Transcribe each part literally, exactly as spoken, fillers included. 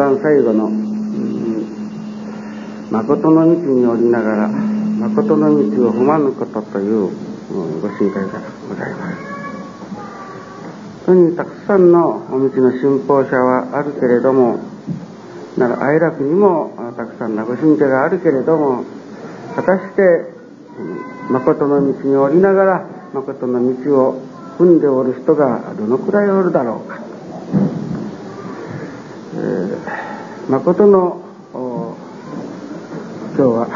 番最後の、うん、誠の道におりながら誠の道を踏まぬことという、うん、ご神体がございます。それにたくさんのお道の信奉者はあるけれども、なら哀楽にもたくさんのご信者があるけれども、果たして、うん、誠の道におりながら誠の道を踏んでおる人がどのくらいおるだろうか。えー、誠の今日は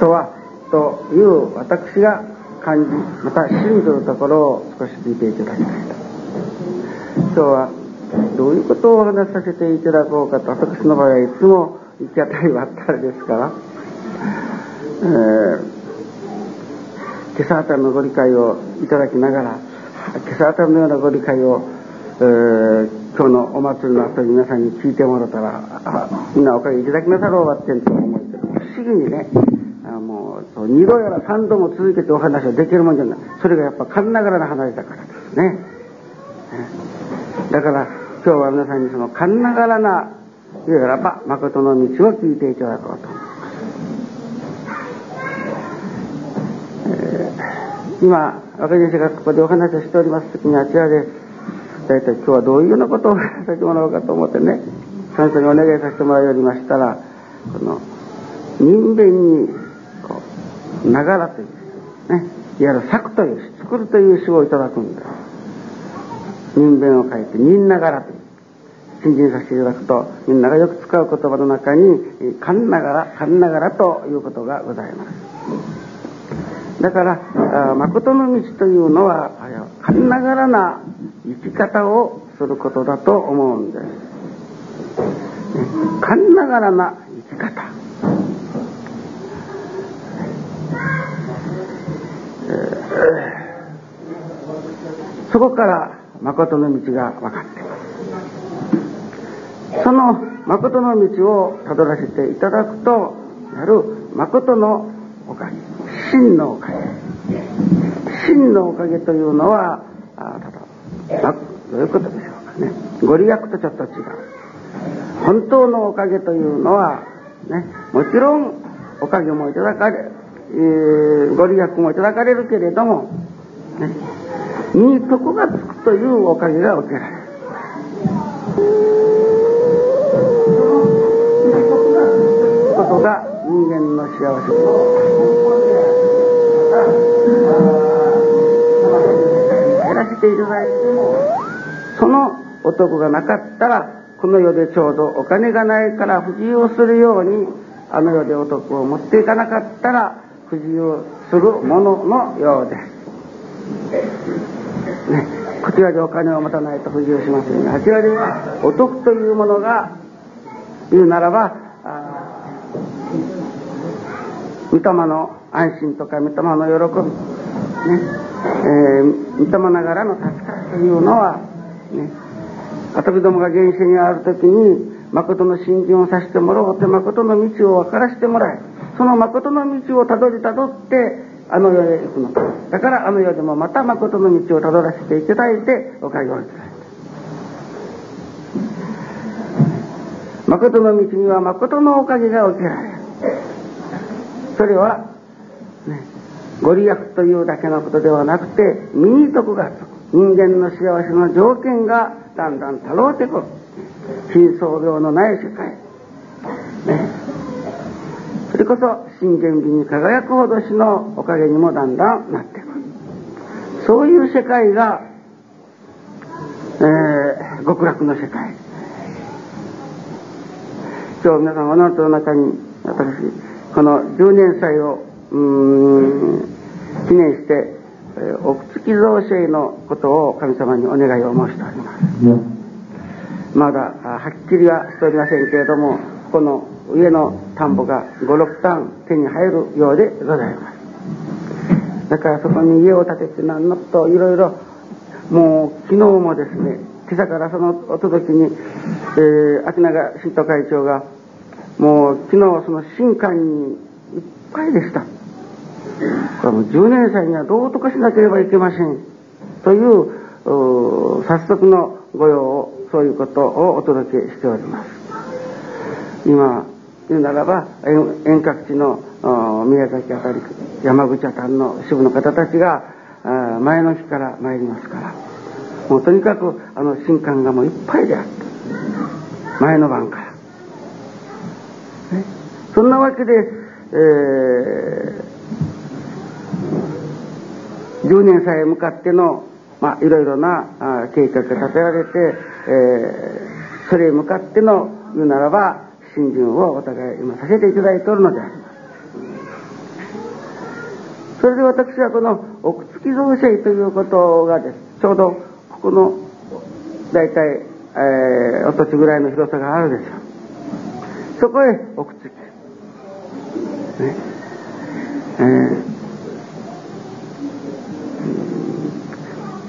道とはという私が感じ、また信ずるところを少し聞いていただきました。今日はどういうことをお話しさせていただこうかと、私の場合はいつも行き当たりばったりですから、えー、今朝あたりのご理解をいただきながら、今朝あたりのようなご理解を、えー今日のお祭りの後に皆さんに聞いてもらったら、みんなおかげいただきなさろうわってんと思って、不思議にね、あもう二度やら三度も続けてお話はできるもんじゃない。それがやっぱ神ながらの離れだからですね。だから今日は皆さんにその神ながらな、いわゆる誠の道を聞いていただこうと思います。えー、今若い人がここでお話をしておりますときに、あちらで大体今日はどういうようなことをさせてもらおうかと思ってね、最初にお願いさせてもらいおりましたら、この人弁にこうながらというね、いわゆる作という詩、作るという詩をいただくんです。人弁を書いて人ながらという、新人させていただくとみんながよく使う言葉の中に神ながら、神ながらということがございます。だから誠の道というのは神ながらな生き方をすることだと思うんです。神ながらな生き方、えー、そこから誠の道が分かっています。その誠の道をたどらせていただくと、やる誠のおかげ、真のおかげ、真のおかげというのは、あただどういうことでしょうかね。ご利益とちょっと違う。本当のおかげというのは、ね、もちろんおかげもいただかれ、えー、ご利益もいただかれるけれども、ね、に徳がつくというおかげが受けられる。ことが人間の幸せと。いただいて、その男がなかったらこの世でちょうどお金がないから不自由をするように、あの世で男を持っていかなかったら不自由をするもののようです、ね、こちらでお金を持たないと不自由しますよね。あちらでは男というものが、言うならば御霊の安心とか御霊の喜びね、えー、御霊ながらの助かりというのは、ね、私どもが現世にあるときに誠の信心をさせてもらおうって、誠の道を分からせてもらい、その誠の道をたどりたどってあの世へ行くのだ。だからあの世でもまた誠の道をたどらせていただいて、おかげをいただいて、誠の道には誠のおかげが受けられる。それはご利益というだけのことではなくて、身に徳がつく、人間の幸せの条件がだんだんたろうてくる、貧相病のない世界、ね、それこそ真剣美に輝くほどしのおかげにもだんだんなってくる。そういう世界が、えー、極楽の世界。今日皆さんおのの中に、私このじゅうねん祭をうーん記念して、えー、奥月造成のことを神様にお願いを申しております、うん、まだはっきりはしておりませんけれども、この上の田んぼがご、ろくたん手に入るようでございます。だからそこに家を建てて、なんのといろいろ、もう昨日もですね、今朝からそのお届けに、えー、秋永新都会長がもう昨日その新館にいっぱいでした。これもじゅうねん祭にはどうとかしなければいけませんという早速のご用を、そういうことをお届けしております。今言うならば遠隔地の宮崎あたり山口あたりの支部の方たちが前の日から参りますから、もうとにかくあの神官がもういっぱいであった、前の晩から、ね、そんなわけで、えー、じゅうねんさえ向かってのまあいろいろな計画が立てられて、えー、それへ向かっての言うならば信心をお互い今させていただいておるのであります。それで私はこの奥月造成ということがです、ちょうどここの大体、えー、お土地ぐらいの広さがあるでしょう。そこへ奥月、ねえー、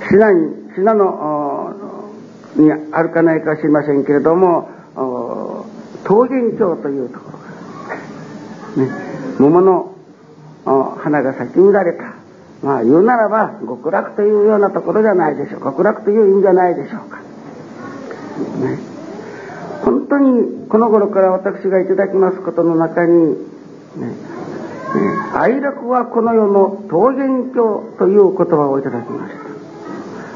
信濃、信濃にあるかないか知りませんけれども、桃源郷というところが、ね、桃の花が咲き乱れた、まあ言うならば極楽というようなところじゃないでしょうか。極楽という意味じゃないでしょうか、ね、本当にこの頃から私がいただきますことの中に、ねね、愛楽はこの世の桃源郷という言葉をいただきまし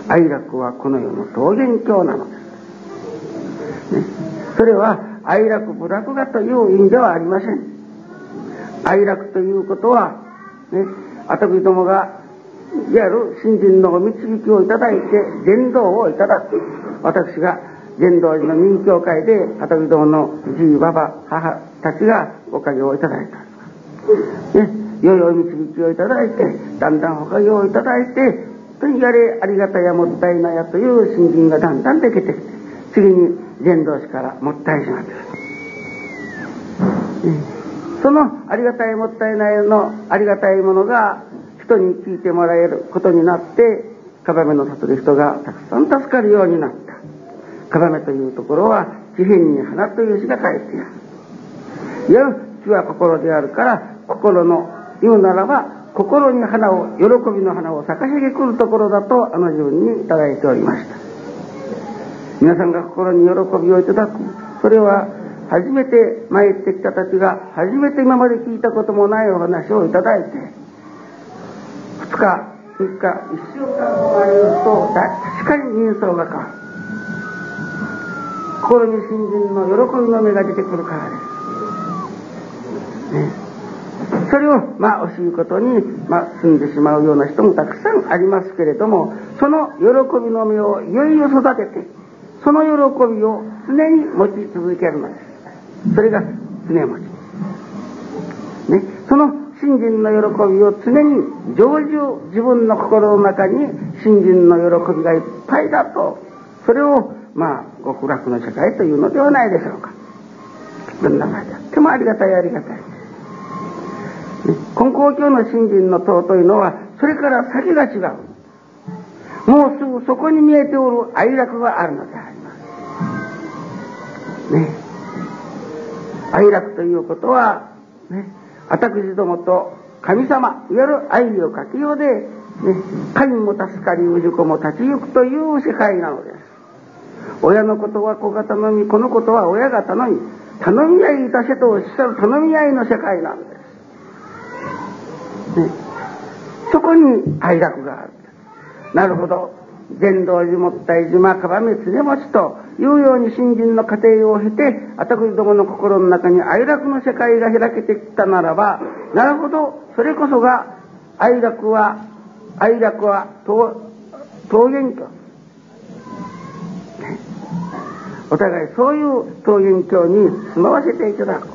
た。愛楽はこの世の桃源郷なのです、ね、それは愛楽部落がという意味ではありません。愛楽ということは、ね、私どもがいわゆる信心のお導きをいただいて伝道をいただく、私が伝道寺の民教会で私どものじいばば母たちがおかげをいただいた、ね、良いお導きをいただいてだんだんおかげをいただいて、とにかくありがたやもったいなやという信心がだんだんできてきて、次に伝道師からもったいしまって、そのありがたいもったいないのありがたいものが人に聞いてもらえることになって、蒲目の里で人がたくさん助かるようになった。蒲目というところは地辺に花という詩が書いてある。いや、木は心であるから、心の言うならば心に花を、喜びの花を咲かせてくるところだとあの自分にいただいておりました。皆さんが心に喜びをいただく、それは初めて参ってきたたちが初めて今まで聞いたこともないお話をいただいて、ふつかみっかいっしゅうかんもありますと確かに人相が変わる。心に信心の喜びの目が出てくるからです、ね、それをまあ惜しいことに、まあ、済んでしまうような人もたくさんありますけれども、その喜びの目をいよいよ育てて、その喜びを常に持ち続けるのです。それが常持ち、ね、その信心の喜びを常に常住、自分の心の中に信心の喜びがいっぱいだと、それをまあ極楽の社会というのではないでしょうか。どんな場合であってもありがたいありがたい、ね、金光教の信心の尊いのはそれから先が違う。もうすぐそこに見えておる愛楽があるのであります、ね、愛楽ということは、ね、私どもと神様、いわゆる愛をかけようで、ね、神も助かり氏子も立ち行くという世界なのです。親のことは子が頼み、子のことは親が頼み、頼み合いいたせとおっしゃる頼み合いの世界なんです、ね、そこに愛楽がある。なるほど、善道寺もったい島かばめつねもちというように信心の過程を経て、私どもの心の中に愛楽の世界が開けてきたならば、なるほど、それこそが愛楽は愛楽は桃源郷、ね、お互いそういう桃源郷に住まわせていただく。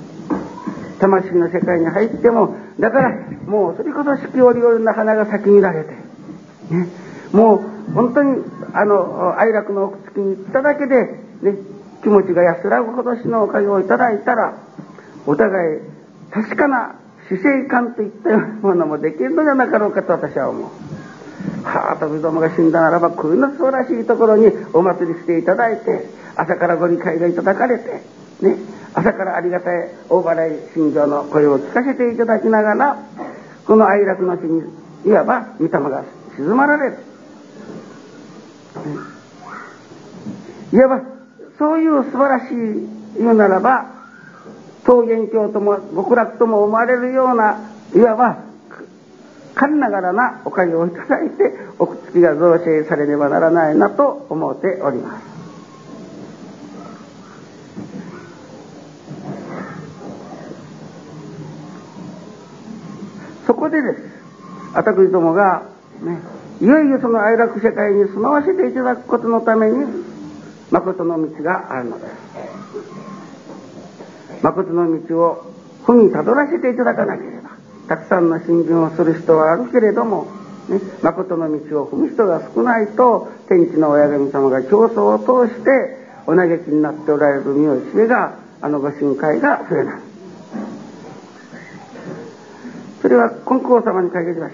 魂の世界に入ってもだから、もうそれこそ四季折々の花が咲き乱れてね、もう本当にあの愛楽の奥月に行っただけで、ね、気持ちが安らぐほどしのおかげをいただいたら、お互い確かな死生観といったようなものもできるのじゃなかろうかと私は思う。はあ、とびどもが死んだならばこんな素晴らしいところにお祭りしていただいて、朝からご理解がいただかれて、ね、朝からありがたい大払い信条の声を聞かせていただきながら、この愛楽の地にいわば御霊が静まられる。いわばそういう素晴らしい言うならば桃源郷とも極楽とも思われるような、いわば神ながらなおかげをいただいて、おくつきが造成されねばならないなと思っております。そこでです、私どもが、ね、いよいよその哀楽世界に住まわせていただくことのために、誠の道があるのです。誠の道を踏みたどらせていただかなければ、たくさんの信心をする人はあるけれども、ね、誠の道を踏む人が少ないと、天地の親神様が競争を通してお嘆きになっておられる身を知れが、あのご神会が増えない。それは金光様に限りま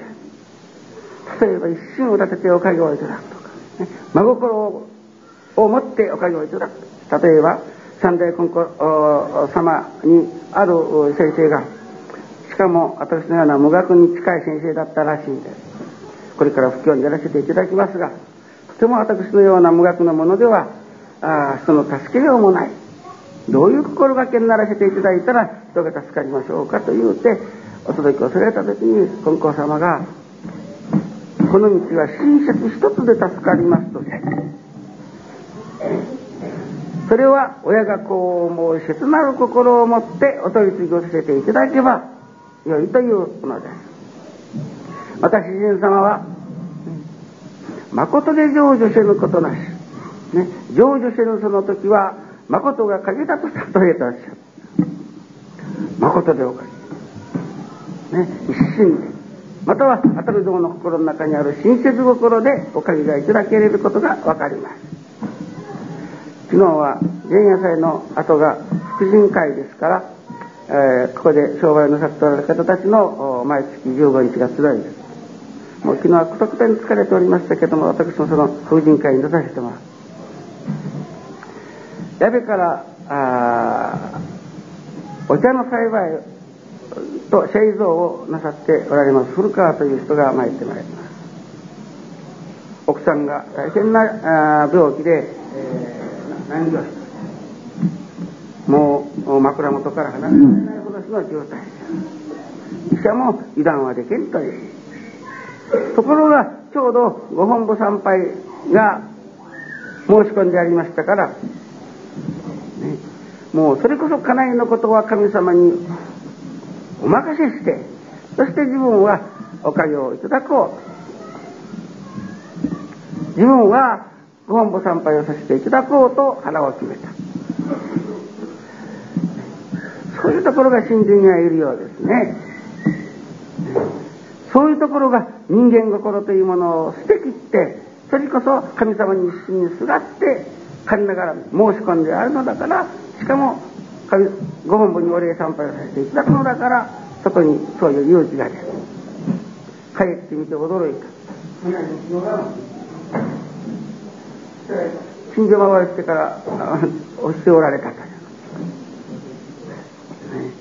せん。例えば一心を立てておかげをいただくとか、ね、真心を持っておかげをいただく。例えば三代金光様にある先生が、しかも私のような無学に近い先生だったらしいんです。これから布教にやらせていただきますが、とても私のような無学のものではあその助けようもない。どういう心がけにならせていただいたら人が助かりましょうかと言うてお届けをされた時に、金光様が、この道は親切一つで助かりますとね、それは親がこう思う切なる心を持ってお取り次ぎをさせていただけばよいというのです。私自身様は、誠で成就せぬことなし、ね、成就せぬその時は誠が欠けたと例えておっしゃる。誠でおかげね、一心で、または私どもの心の中にある親切心でおかげがいただけることが分かります。昨日は前夜祭の後が福神会ですから、えー、ここで商売のされておられる方たちの毎月じゅうごにちがつらいです。もう昨日はくたくたに疲れておりましたけども、私もその福神会に出させてもらう。矢部からあお茶の栽培をと製造をなさっておられます古川という人が参ってまいります。奥さんが大変な病気で、えー、難病してもう枕元から離れないほどの状態です。医者も油断はできんというところが、ちょうどご本部参拝が申し込んでありましたから、ね、もうそれこそ家内のことは神様にお任せして、そして自分はおかげをいただこう、自分はご本部参拝をさせていただこうと腹を決めた。そういうところが信心にはいるようですね。そういうところが人間心というものを捨てきって、それこそ神様に一心にすがって神ながら申し込んであるのだから、しかもご本部にお礼参拝をさせていただくのだから、そこにそういう勇気が出る。帰ってみて驚いた。近所回りしてから押しておられたという、ね、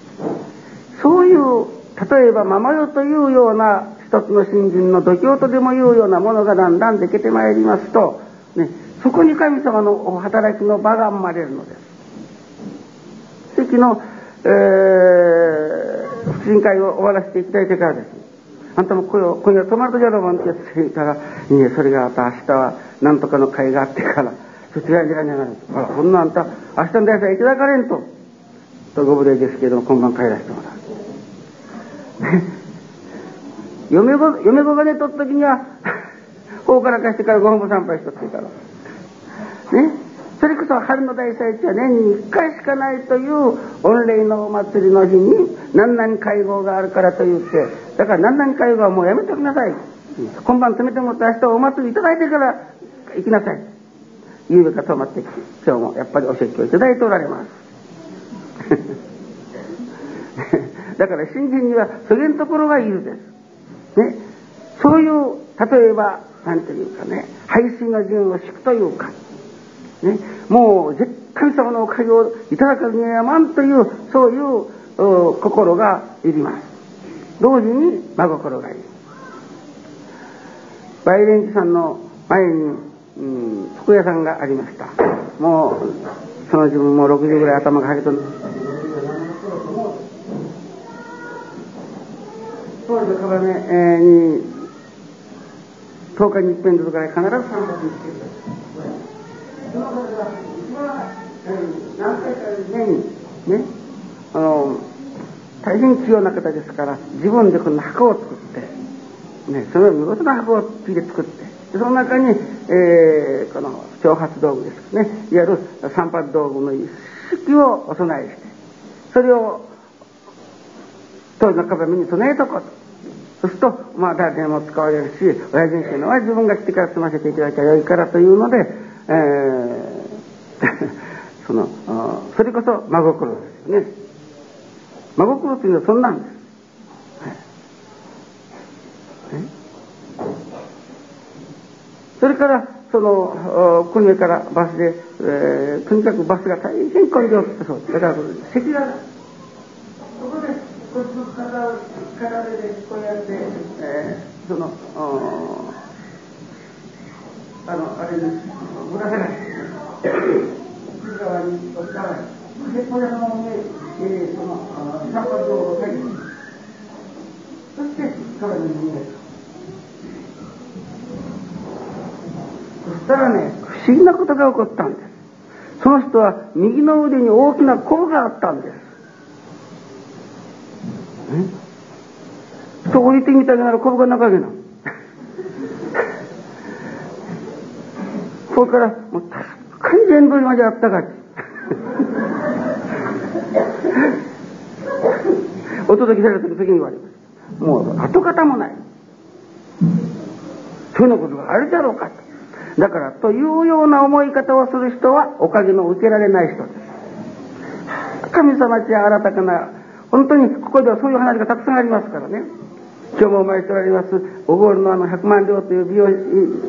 そういう例えばママよというような一つの信心の度胸とでもいうようなものがだんだんできてまいりますと、ね、そこに神様のお働きの場が生まれるのです。昨日、えー、福神会を終わらせていただいてからです。あんたも今夜、今夜泊まるとじゃろうもんって言っていたら、いいえ、それがまた明日は何とかの会があってから、そちらにじゃないですか。ほんのあんた、明日の大祭いただかれんと。とご無礼ですけれども、今晩帰らせてもらう。嫁子、嫁子が寝とった時には、方から貸してからご本部参拝しとっていたら。ね。それこそ春の大祭地は年にいっかいしかないという御礼のお祭りの日に、何々会合があるからと言って、だから何々会合はもうやめておきなさい。今晩詰めてもって明日お祭りいただいてから行きなさい。夕べか泊まってきて、今日もやっぱりお説教いただいておられます。だから信心にはそういうところがいるです。ね、そういう、例えば、なんていうかね、背水の陣を敷くというか、ね、もう神様のおかげをいただかずにやまんという、そういう心がいります。同時に真心がいる。バイレンジさんの前に、うん、床屋さんがありました。もうその自分もろくじぐらい頭がはげとる。ポールの束ねにとおかにいっぺんずつから必ずさんかしょにしてください。その方が一番何回か以前にね、あの大変器用な方ですから、自分でこの箱を作って、ね、その見事な箱をついて作って、その中に、えー、この挑発道具ですね、いわゆる散発道具の一式をお供えして、それを当時の鏡に備えとこうと。そうすると、まあ誰でも使われるし、親人生のは自分が来てから済ませていただいたらよいからというので、えー、そのそれこそ真心ですよね。真心というのはそんなんです。はい、えそれから、その、国名からバスで、えー、とにかくバスが大変混んでおったそうです。だから、席が、そこで、こっちの片手で、こうやって、えー、その、あの、あれです、ぶらせない。口側に置かない。これの上、えー、その、散髪を置かない。そして、空に逃げる。そしたらね、不思議なことが起こったんです。その人は右の腕に大きな甲があったんです。えそう降りてみたなら甲が中げなこれからもう確かに連動まであったかいお届けされてる時に言われます。もう跡形もないそういうことがあるだろうかと。だからというような思い方をする人はおかげの受けられない人です。神様ちや新たかな、本当にここではそういう話がたくさんありますからね。今日もお参りしておられますおゴールのあのひゃくまん両という美容院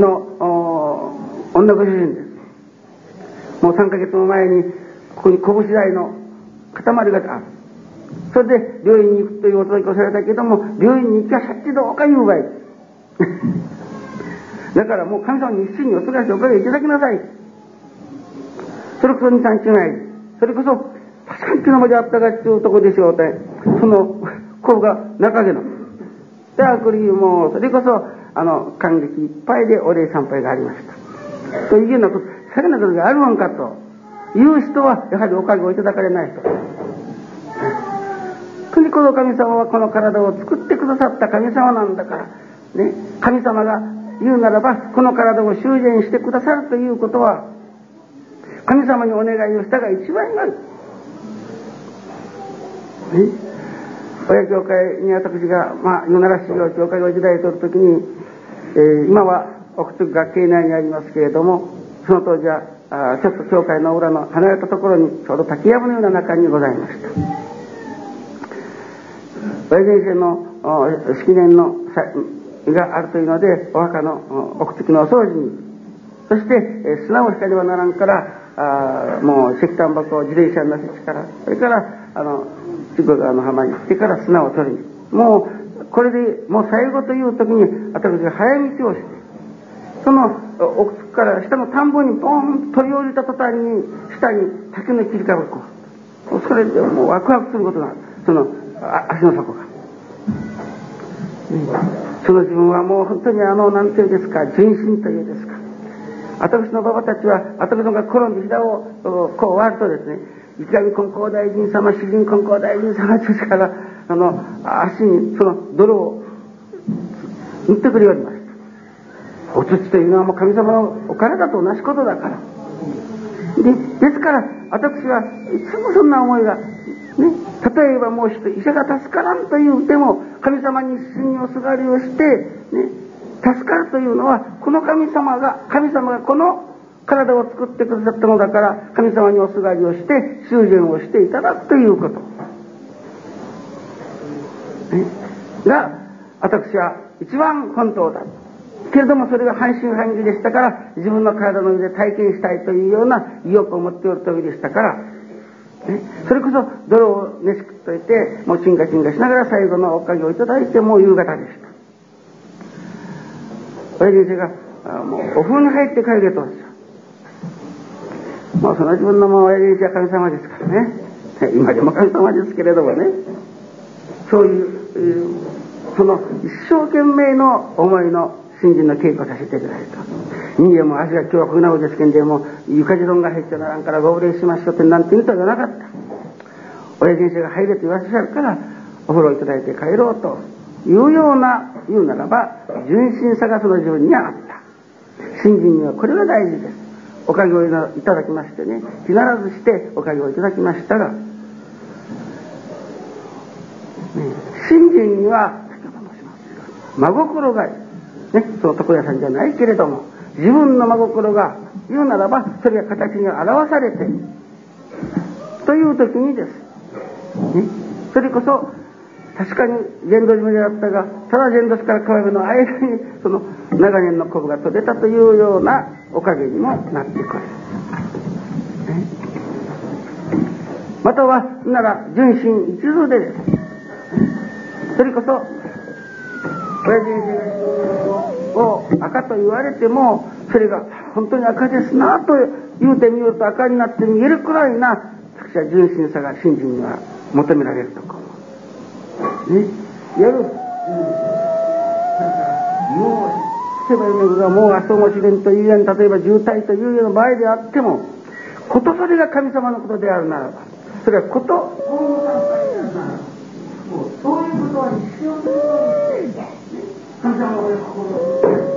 の女ご主人です。もうさんかげつも前にここに拳大の塊がある。それで病院に行くというお届けをされたけども、病院に行きゃしゃっちどうかいう場合だからもう神様に一心におすがしておかげいただきなさい。それこそ二三日前、それこそ確かに気のまであったかっていうとこでしょうて、その甲が中毛のであくりもうそれこそあの感激いっぱいでお礼参拝がありましたというようなこと、さらなることがあるもんかという人はやはりおかげをいただかれない人。国この神様はこの体を作ってくださった神様なんだからね、神様が言うならばこの体を修繕してくださるということは神様にお願いをしたが一番になる。親教会に私が、まあ、野良市の教会を時代とるときに、えー、今は奥津が境内にありますけれども、その当時はあちょっと教会の裏の離れたところにちょうど竹やぶのような中にございました。親先生の式年のがあるというので、お墓の奥付きのお掃除に、そして、えー、砂を引かねばならんから、あもう石炭箱を自転車に乗せてから、それからあの筑後川の浜に行ってから砂を取りに、もうこれでもう最後という時に私が早道をして、その奥付きから下の田んぼにボーン取り降りた途端に下に竹の切り株をこう、それでもうワクワクすることが、そのあ足の底が。うんその自分はもう本当にあの何て言うんですか、純真というんですか、私の馬場たちは私のが転んで膝をこう割るとですね、池上金光大臣様、詩人金光大臣様としからあの足にその泥を塗ってくれよりました。お土というのはもう神様のお体と同じことだから で, ですから私はいつもそんな思いがね、例えばもう医者が助からんというでも神様に一心におすがりをして、ね、助かるというのはこの神様が神様がこの体を作ってくださったのだから、神様におすがりをして修繕をしていただくということ、ね、が私は一番本当だけれども、それが半信半疑でしたから、自分の体の上で体験したいというような意欲を持っておるとおりでしたからね、それこそ泥をねしくっといて、もうチンカチンカしながら最後のおかげをいただいて、もう夕方でした。親父先生がもうお風呂に入って帰れとおっしゃる。もうその自分のもう親父先生は神様ですからね、今でも神様ですけれどもね、そういうその一生懸命の思いの信心の稽古をさせていただいた。人間も足が今日はこんなことですけども、床地論が入っちゃならんからご無礼しましょうってなんて言うとは言わなかった。親人生が入れと言わせちゃうからお風呂をいただいて帰ろうというような、言うならば純真さがその自分にはあった。信心にはこれが大事です。おかげをいただきましてね、必ずしておかげをいただきましたが、信心には真心が、ね、その床屋さんじゃないけれども、自分の真心が言うならばそれが形に表されてという時にです、ね、それこそ確かに全土締めであったが、ただ全土市から川辺の間にその長年の昆布が取れたというようなおかげにもなってくる。またはなら純真一途でです。それこそ親父を赤と言われても、それが本当に赤ですなと言うてみると赤になって見えるくらいな、私は純真さが信心には求められるところ。ね、やる、うん、もう例えば言うのがもうあそごしれんというように、例えば渋滞というような場合であっても、ことそれが神様のことであるならば、それはこと、もうそういうことは一生懸命していた、ね、神様の心を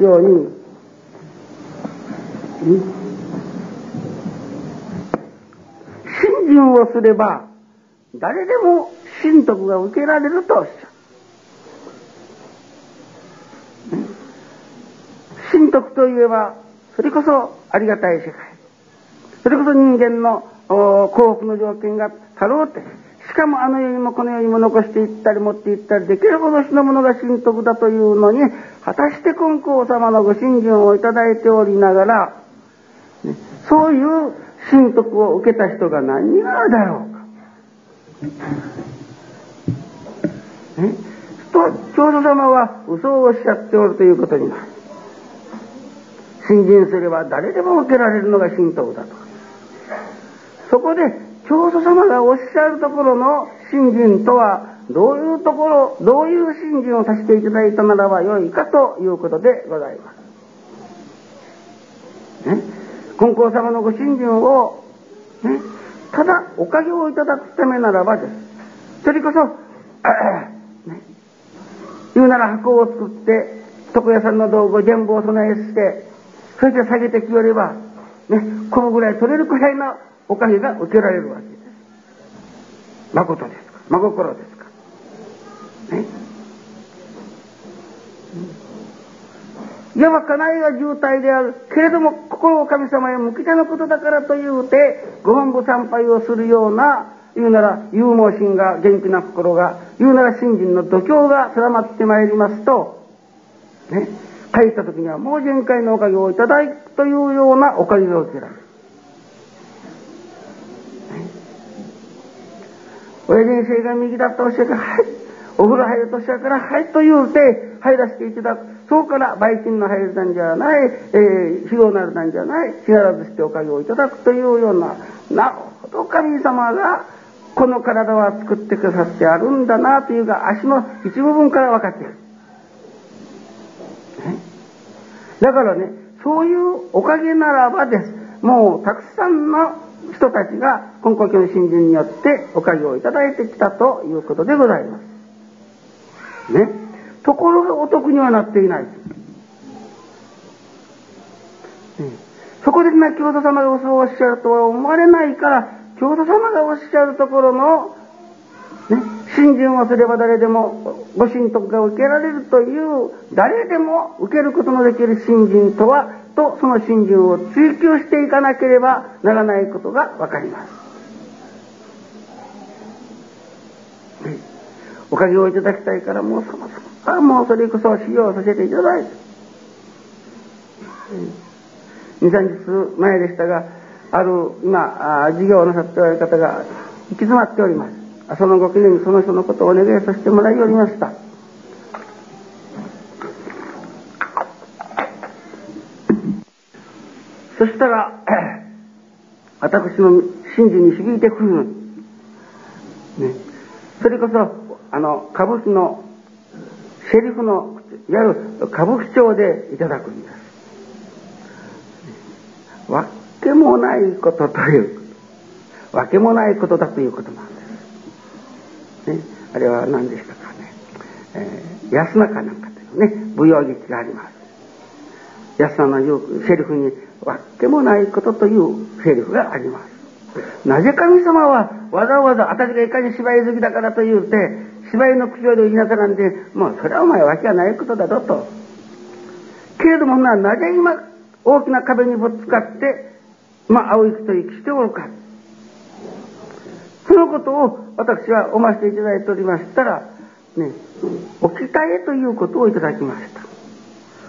ように、信心をすれば誰でも信徳が受けられるとおっしゃる。信徳といえばそれこそありがたい世界、それこそ人間の幸福の条件がかろうて、しかもあの世にもこの世にも残していったり持っていったりできるほどしのものが信徳だというのに、果たして金光様のご信心をいただいておりながら、ね、そういう信徳を受けた人が何人あるだろうか。ね、と教祖様は嘘をおっしゃっておるということになる。信心すれば誰でも受けられるのが信徳だと。そこで教祖様がおっしゃるところの信心とはどういうところ、どういう信心をさせていただいたならばよいかということでございます。ね、金光様のご信心を、ね、ただおかげをいただくためならばです。それこそ、ね、言うなら箱を作って床屋さんの道具全部を備えして、それで下げてきよれば、ね、このぐらい取れるくらいのおかげが受けられるわけです。まことですか、真心ですか、ね、いわば家内は渋滞であるけれども、心を神様へ向けてのことだからというてご本部参拝をするような、言うなら勇猛心が、元気な心が、言うなら信心の度胸が定まってまいりますと、ね、帰った時にはもう前回のおかげをいただくというようなおかげが受けられる。親人生が右だとおっしゃるから、はい。お風呂入るとおっしゃるから、はい。と言うて、入らせていただく。そうから、ばい菌の入るなんじゃない、えー、肥料なるなんじゃない、必ずしておかげをいただくというような、なるほど、神様が、この体は作ってくださってあるんだな、というが、足の一部分から分かってくる。だからね、そういうおかげならばです。もう、たくさんの、人たちが金光教の信心によっておかげをいただいてきたということでございます。ね。ところがお得にはなっていない。ね、そこでな、教祖様がそうおっしゃるとは思われないから、教祖様がおっしゃるところの、ね、信信心をすれば誰でもご神徳が受けられるという、誰でも受けることのできる信心とは、とその信心を追求していかなければならないことがわかります。おかげをいただきたいから、もうさまざま、もうそれこそ修行させていただいて。に、みっか前でしたが、ある今、授業をなさっておられる方が行き詰まっております。そのご記念にその人のことをお願いさせてもらいおりました。そしたら、私の信心に響いてくる、ね、それこそ、あの、歌舞伎のセリフの、いわゆる歌舞伎町でいただくんです。わけもないことという、わけもないことだということなんです。ね、あれは何でしたかね、えー、安中なんかというね、舞踊劇があります。安中の言うセリフに、わけもないことというセリフがあります。なぜ神様はわざわざ、私がいかに芝居好きだからと言うて、芝居の口調で言いなさらんで、もうそれはお前わけがないことだぞと。けれどもな、なぜ今、大きな壁にぶつかって、まあ、青息と息しておるか。そのことを私はおましていただいておりましたら、ね、お鍛えということをいただきました。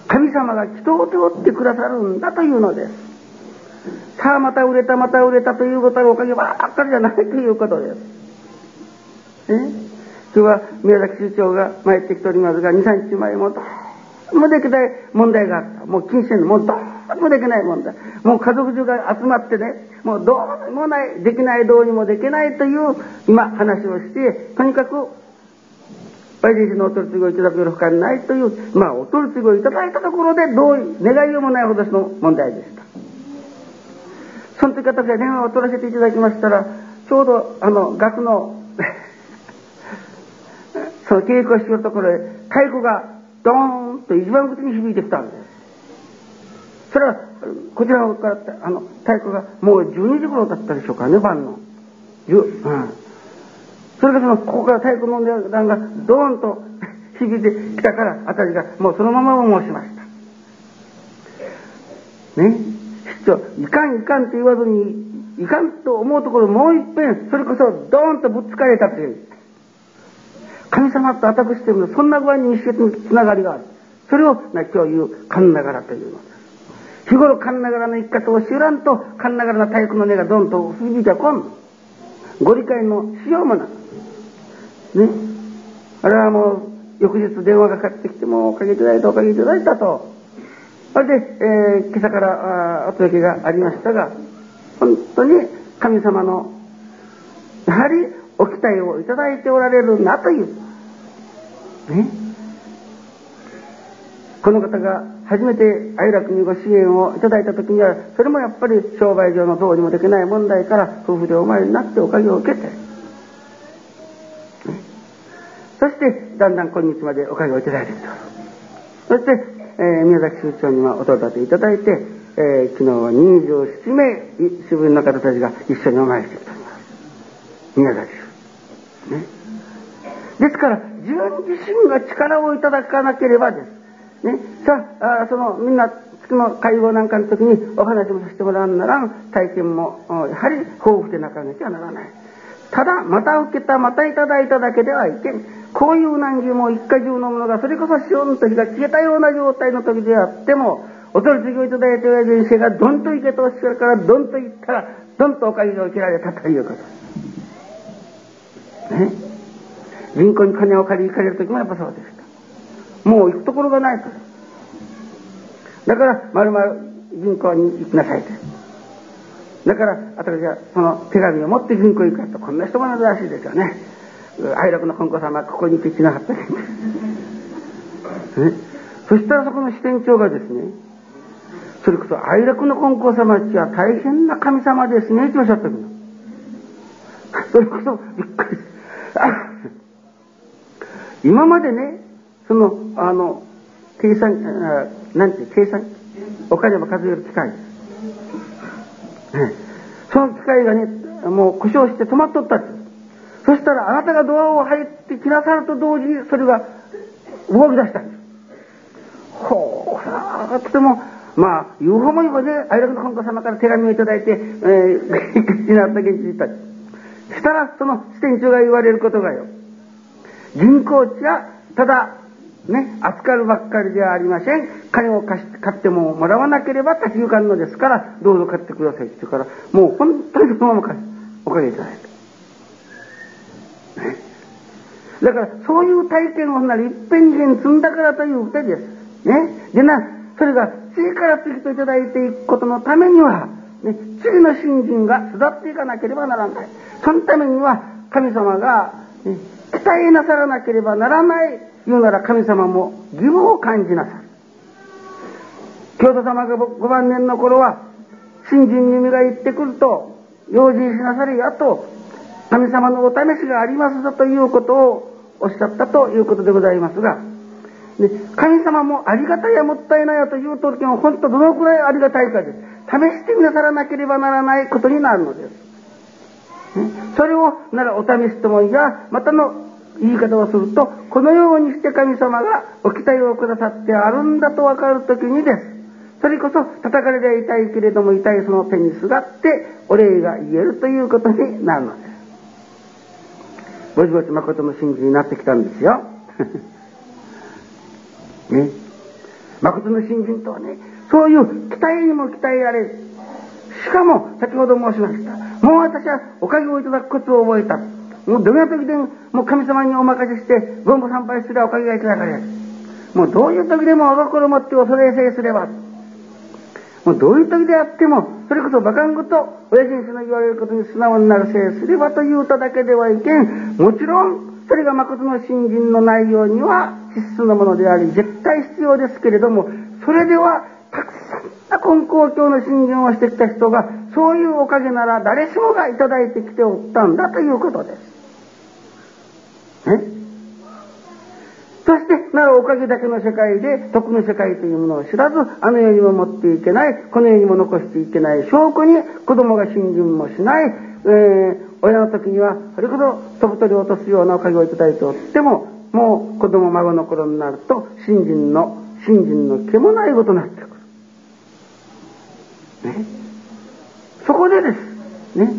神様が祈祷を手をってくださるんだというのです。さあまた売れたまた売れたということはおかげばっかりじゃないということです。ね、今日は宮崎首長が参ってきておりますが、に、みっかまえもどうもできない問題があった。もう禁止してんの、もうどうもできない問題。もう家族中が集まってね、もうどうもない、できない、どうにもできないという、今話をして、とにかく、バイデン氏のお取り次ぎをいただくより他にないという、まあ、お取り次ぎをいただいたところで、どう、願いようもないほどの問題でした。その時私は電話を取らせていただきましたら、ちょうど、あの、学の、その稽古をしているところへ、太鼓が、ドーンと一番口に響いてきたんです。それはこちらの方からあの太鼓がもうじゅうにじ頃だったでしょうかね、晩のじゅう、うん、それがそのここから太鼓の音がドーンと響いてきたから、私がもうそのままを申しましたね。いかんいかんと言わずに、いかんと思うところもう一遍それこそドーンとぶつかれたという、神様と私というのそんな具合に密接のつながりがある。それを今日言う神ながらというのです。日頃神ながらの生き方を知らんと、神ながらの太鼓の音がどんと響いてこん、ご理解のしようもないね。あれはもう翌日電話がかかってきて、もうおかげいただいたおかげいただいたと。それで、えー、今朝からお届けがありましたが、本当に神様のやはりお期待をいただいておられるなというね、この方が初めて愛楽にご支援をいただいた時には、それもやっぱり商売上のどうにもできない問題から夫婦でお参りになっておかげを受けて、ね、そしてだんだん今日までおかげをいただいてきた。そして、えー、宮崎首長にはお問い立ていただいて、えー、昨日はにじゅうななめい主分の方たちが一緒にお参りしてきております、宮崎首、ね、ですから自分自身が力をいただかなければです、ね、さあ、あそのみんな月の会合なんかの時にお話もさせてもらわんならん、体験もやはり豊富でなかなきゃならない。ただまた受けた、またいただいただけではいけん。こういう難儀も一過中のものが、それこそ潮の時が消えたような状態の時であっても、お取り次ぎをいただいた人生がどんといけとおっしゃるから、どんといったらどんとおかげが受けられたということね。銀行に金を借りに行かれるときもやっぱそうでした。もう行くところがないから。だから、まるまる銀行に行きなさいと。だから、私はその手紙を持って銀行に行くと、こんな人も珍しいですよね。愛楽の本校様はここに行ってきなかったね。そしたらそこの支店長がですね、それこそ愛楽の本校様っちは大変な神様ですね、とおっしゃったの。それこそびっくりした。今までね、その、あの、計算、なんて、計算、お金も数える機械、ね、その機械がね、もう故障して止まっとったって。そしたらあなたがドアを入ってきなさると同時にそれが動き出したんです。ほら、とても、まあ、言う方も言う方で愛楽の本家様から手紙をいただいて、えー、口になった現地に行った。したら、その支店長が言われることがよ、人工知はただ、ね、扱うばっかりではありません。金を貸し買ってももらわなければ立ち行かんのですから、どうぞ買ってくださいって言うから、もう本当にそのまま貸しお金いただいた。ね。だから、そういう体験をなり、いっぺんに積んだからという二人です。ね。でな、それが次から次といただいていくことのためには、ね、次の信心が育っていかなければならない。そのためには、神様が、ね、期待なさらなければならない。言うなら神様も義務を感じなさる。教祖様がご晩年の頃は、信心に身が行ってくると、用心しなされやと、神様のお試しがありますぞということをおっしゃったということでございますが、ね、神様もありがたいやもったいないやという時も本当どのくらいありがたいかです。試してみなさらなければならないことになるのです。ね、それを、ならお試しともいや、またの、言い方をすると、このようにして神様がお期待をくださってあるんだと分かるときにです。それこそ叩かれりゃ痛いけれども痛いその手にすがってお礼が言えるということになるのです。ぼちぼち誠の信心になってきたんですよ。ね、誠の信心とはね、そういう期待にも鍛えられる。しかも先ほど申しました。もう私はおかげをいただくコツを覚えた。もうどんな時でも、もう神様にお任せして、ごんぼ参拝すればおかげがいただかれる。もうどういう時でもお心を持って恐れせすれば。もうどういう時であっても、それこそ馬鹿んこと、親父にその言われることに素直になるせいすればと言うただけではいけん。もちろん、それが誠の信心の内容には必須のものであり、絶対必要ですけれども、それでは、たくさんの根高教の信心をしてきた人が、そういうおかげなら誰しもがいただいてきておったんだということです。ね、そしてならおかげだけの世界で徳の世界というものを知らず、あの世にも持っていけない、この世にも残していけない証拠に子供が信心もしない、えー、親の時にはそれほど飛ぶ鳥を落とすようなおかげをいただいておっても、もう子供孫の頃になると信心の信心の毛もないことになってくる、ね、そこでですね、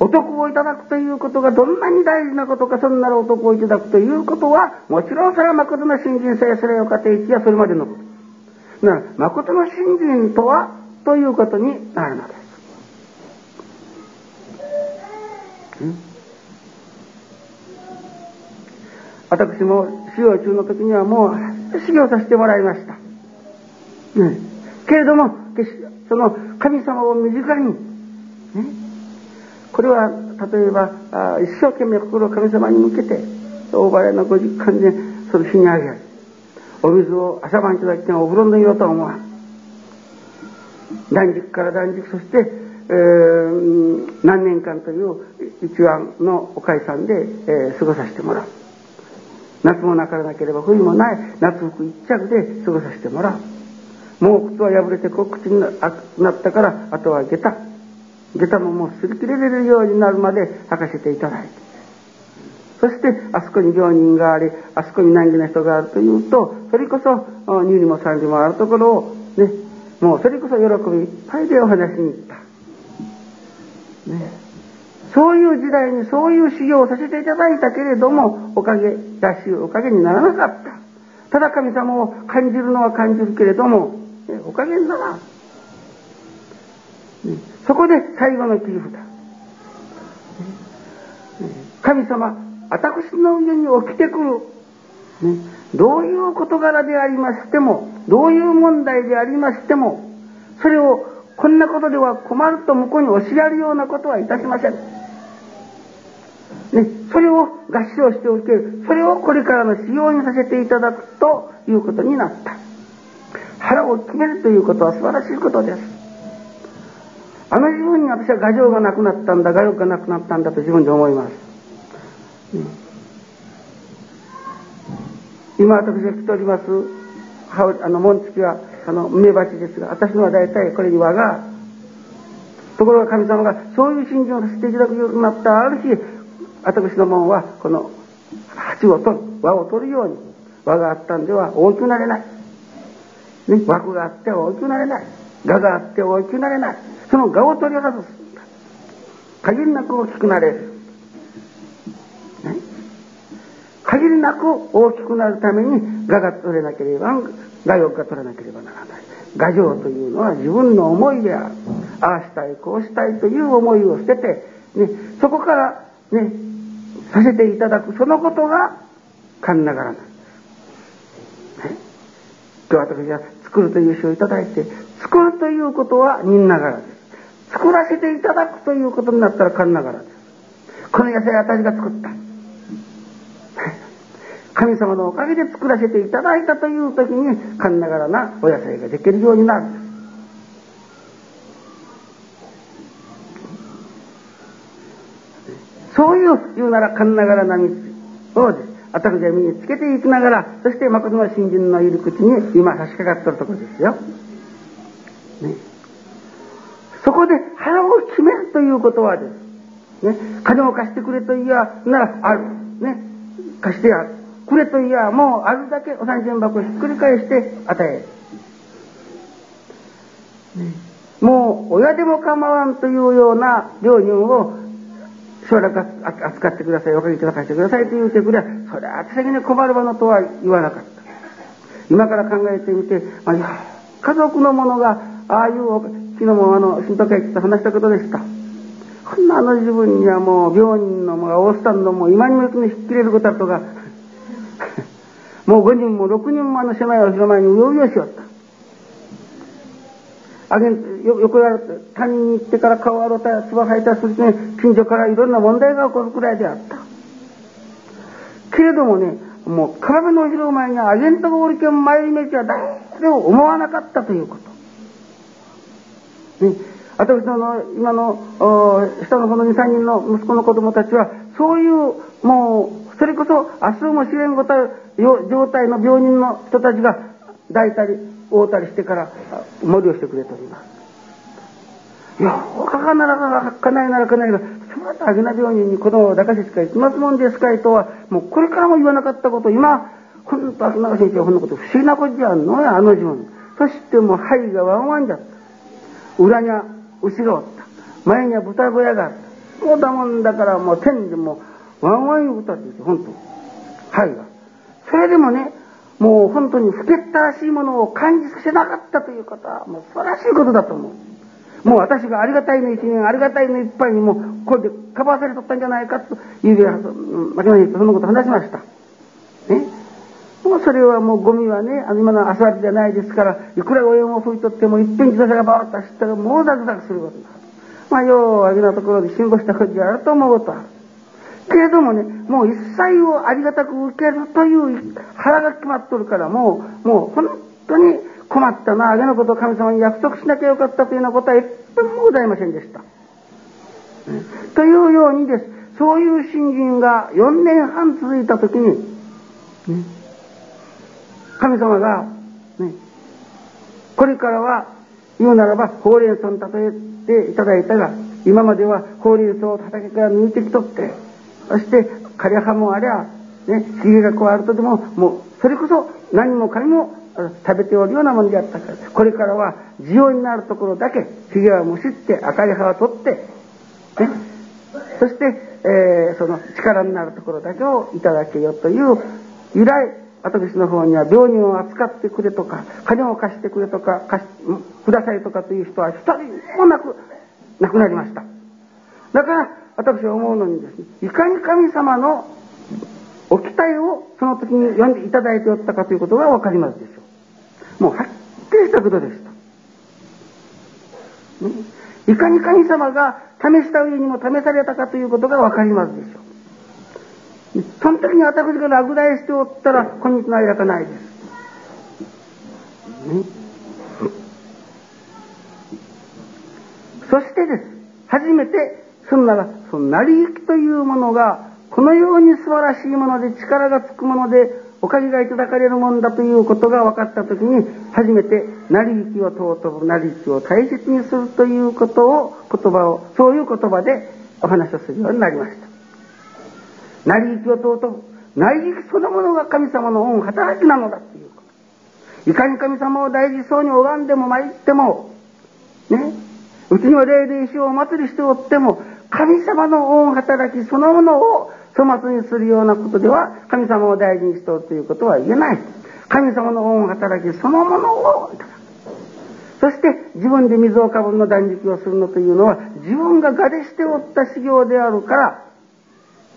お徳をいただくということがどんなに大事なことか、そんならお徳をいただくということは、もちろんそれは誠の信心さえすればよかといきや、それまでのこと。なら、誠の信心とは、ということになるのです。私も修行中の時にはもう修行させてもらいました。ね、けれども、その神様を身近に、ね、これは例えば一生懸命心を神様に向けて、大原のご実感でその日にあげるお水を朝晩いただいてもお風呂の色とは思わん。断食から断食、そして、えー、何年間という一番のお解散で、えー、過ごさせてもらう。夏もなからなければ冬もない、夏服一着で過ごさせてもらう。もう靴は破れてこう口になったから、あとは下駄下駄ももう擦り切れれるようになるまで履かせていただいて、そしてあそこに病人があり、あそこに難儀な人があるというと、それこそ二里も三里もあるところをね、もうそれこそ喜びいっぱいでお話しに行った、ね、そういう時代にそういう修行をさせていただいたけれども、おかげらしいおかげにならなかった。ただ神様を感じるのは感じるけれども、ね、おかげにならん。そこで最後の切り札、神様私の上に起きてくる、どういう事柄でありましても、どういう問題でありましても、それをこんなことでは困ると向こうに教えられるようなことはいたしません、ね、それを合掌しておける。それをこれからの修行にさせていただくということになった。腹を決めるということは素晴らしいことです。あの自分に私は牙城がなくなったんだ、牙力がなくなったんだと自分で思います。うん、今私が着ております、あの、紋付きは、あの、梅鉢ですが、私のは大体これに輪が、ところが神様がそういう信心をさせていただくようになったある日、私どもはこの鉢を取る、輪を取るように、輪があったんでは大きくなれない、ね、枠があっては大きくなれない、蛾があっては大きくなれない。その蛾を取り外す、限りなく大きくなれる、ね、限りなく大きくなるために蛾が取れなければ、蛾よが取れなければならない。蛾情というのは自分の思いである。ああしたいこうしたいという思いを捨てて、ね、そこからねさせていただく、そのことが神ながらなんです、ね、今日私は作るという書をいただいて、作るということは人ながらです。作らせていただくということになったら神ながらです。この野菜は私が作った、はい、神様のおかげで作らせていただいたという時に神ながらなお野菜ができるようになるんです。そういう言うなら神ながらな道を私が身につけていきながら、そして誠の信心のいる口に今差し掛かっているところですよ、ね、そこで腹を決めるということはです、ね、金を貸してくれと言いやならある、ね、貸してやるくれと言いやもうあるだけお賽銭箱をひっくり返して与える、ね、もう親でも構わんというような領人を将来扱ってください、おかげいただかしてくださいと言うてくれ、それは私に困るものとは言わなかった。今から考えてみて、まあ、家族の者がああいう昨日もあの新都会と話したことでした。こんなあの自分にはもう病人のもおっさんのも今にも行くの引っ切れることだとかもうごにんもろくにんもあの狭いお広間にうようよしよった。あげんよ横や他人に行ってから顔洗ったやつば吐いたりするとね、近所からいろんな問題が起こるくらいであったけれどもね、もう体の広前にあげんとこおりけん参りめしは誰も思わなかったということ、ね、私の今の下のこの にさんにんの息子の子供たちはそういうもうそれこそ明日も試練ごた状態の病人の人たちが抱いたり覆ったりしてから森をしてくれております。いやおかかならかないならかないが、そのあとあげな病人に子供を抱かせしかいきますもんですかいとはもうこれからも言わなかったことを今本当あげなが先生はこんなこと不思議なことじゃんのやあの自分。そしてもう肺がワンワンじゃった、裏には牛がおった、前には豚小屋があった、そうだもんだからもう天でもワンワンいう歌って言って本当肺がそれでもねもう本当に不潔たらしいものを感じさせなかったということはもう素晴らしいことだと思う。もう私がありがたいの一年ありがたいのいっぱいにもうこれでカバーされとったんじゃないかというべ牧野先生とそのことを話しました、ね、もうそれはもうゴミはねあの今のアスファルトじゃないですから、いくらお湯を拭いとってもいっぺん自動車がバーッと走ったらもうザクザクすることがある。まあようあげなところで辛抱したことがあると思うことはあるけれどもね、もう一切をありがたく受けるという腹が決まっとるから、もうもう本当に困ったな、あげのことを神様に約束しなきゃよかったというようなことは一分もございませんでした、ね、というようにです。そういう信心がよねんはん続いた時に、ね、神様が、ね、これからは言うならばほうれん草に例えていただいたが、今まではほうれん草を畑から抜いてきとって、そして枯葉もありゃねひげがこうあるとでももうそれこそ何もかにも食べておるようなものであったから、これからは需要になるところだけひげはむしって赤い葉は取って、ね、そして、えー、その力になるところだけをいただけよという由来、私の方には病人を扱ってくれとか金を貸してくれとか貸しくださいとかという人は一人もなく亡くなりました。だから私は思うのにですね、いかに神様のお期待をその時に読んでいただいておったかということがわかりますでしょう。もうはっきりしたことでした、ね、いかに神様が試した上にも試されたかということがわかりますでしょう。その時に私が落第しておったら今日の間がないです、ね、そしてです初めてそんならその成り行きというものがこのように素晴らしいもので力がつくものでおかげがいただかれるもんだということが分かったときに、初めて成り行きを尊ぶ、成り行きを大切にするということを言葉をそういう言葉でお話をするようになりました。成り行きを尊ぶ、成り行きそのものが神様の御働きなのだということ。いかに神様を大事そうに拝んでも参ってもね、うちには霊で石をお祭りしておっても、神様の御働きそのものを粗末にするようなことでは神様を大事にしておるということは言えない。神様の御働きそのものをいただく。そして自分で水をかぶるの断食をするのというのは自分が我でしておった修行であるか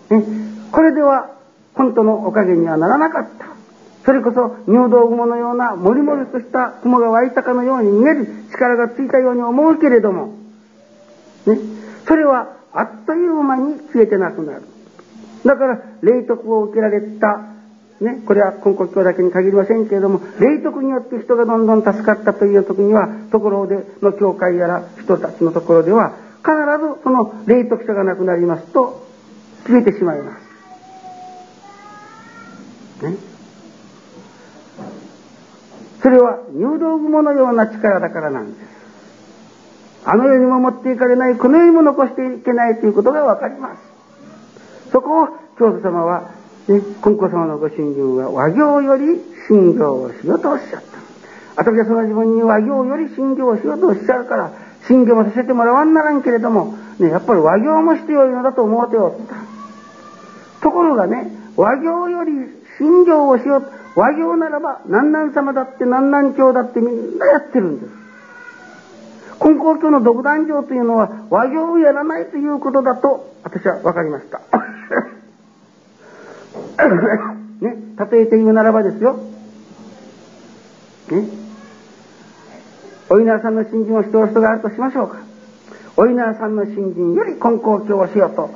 ら、ね、これでは本当のおかげにはならなかった。それこそ入道雲のようなもりもりとした雲が湧いたかのように見える、力がついたように思うけれども、ね、それはあっという間に消えてなくなる。だから霊徳を受けられた、ね、これは根骨教だけに限りませんけれども、霊徳によって人がどんどん助かったという時には、ところでの教会やら人たちのところでは必ずその霊徳者がなくなりますと消えてしまいます、ね、それは入道雲のような力だからなんです。あの世にも持っていかれない、この世にも残していけないということがわかります。そこを教祖様はね、金光様のご信心は和行より信行をしようとおっしゃった。私はその自分に和行より信行をしようとおっしゃるから、信行もさせてもらわんならんけれども、ね、やっぱり和行もしてよいのだと思うておった。ところがね、和行より信行をしよう、和行ならば南南様だって南南教だってみんなやってるんです。金光教の独壇場というのは和行をやらないということだと私は分かりましたね、例えて言うならばですよ、ね、お稲荷さんの信心をしておる人があるとしましょうか。お稲荷さんの信心より金光教をしようと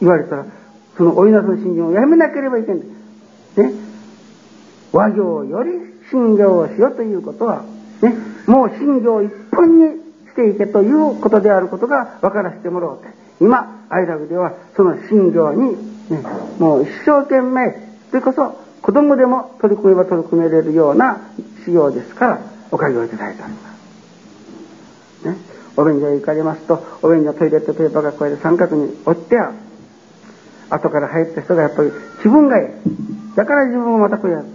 言われたら、そのお稲荷さんの信心をやめなければいけない、ね、和行より信行をしようということは、ね、もう信行一本にしていけということであることが分からせてもらおうて、今アイラブではその信行にね、もう一生懸命、それこそ子供でも取り組めば取り組めれるような修行ですから、おかげをいただいております、ね、お便所へ行かれますと、お便所のトイレットペーパーがこれで三角に折ってある。後から入った人がやっぱり自分がいい、だから自分もまたこれやると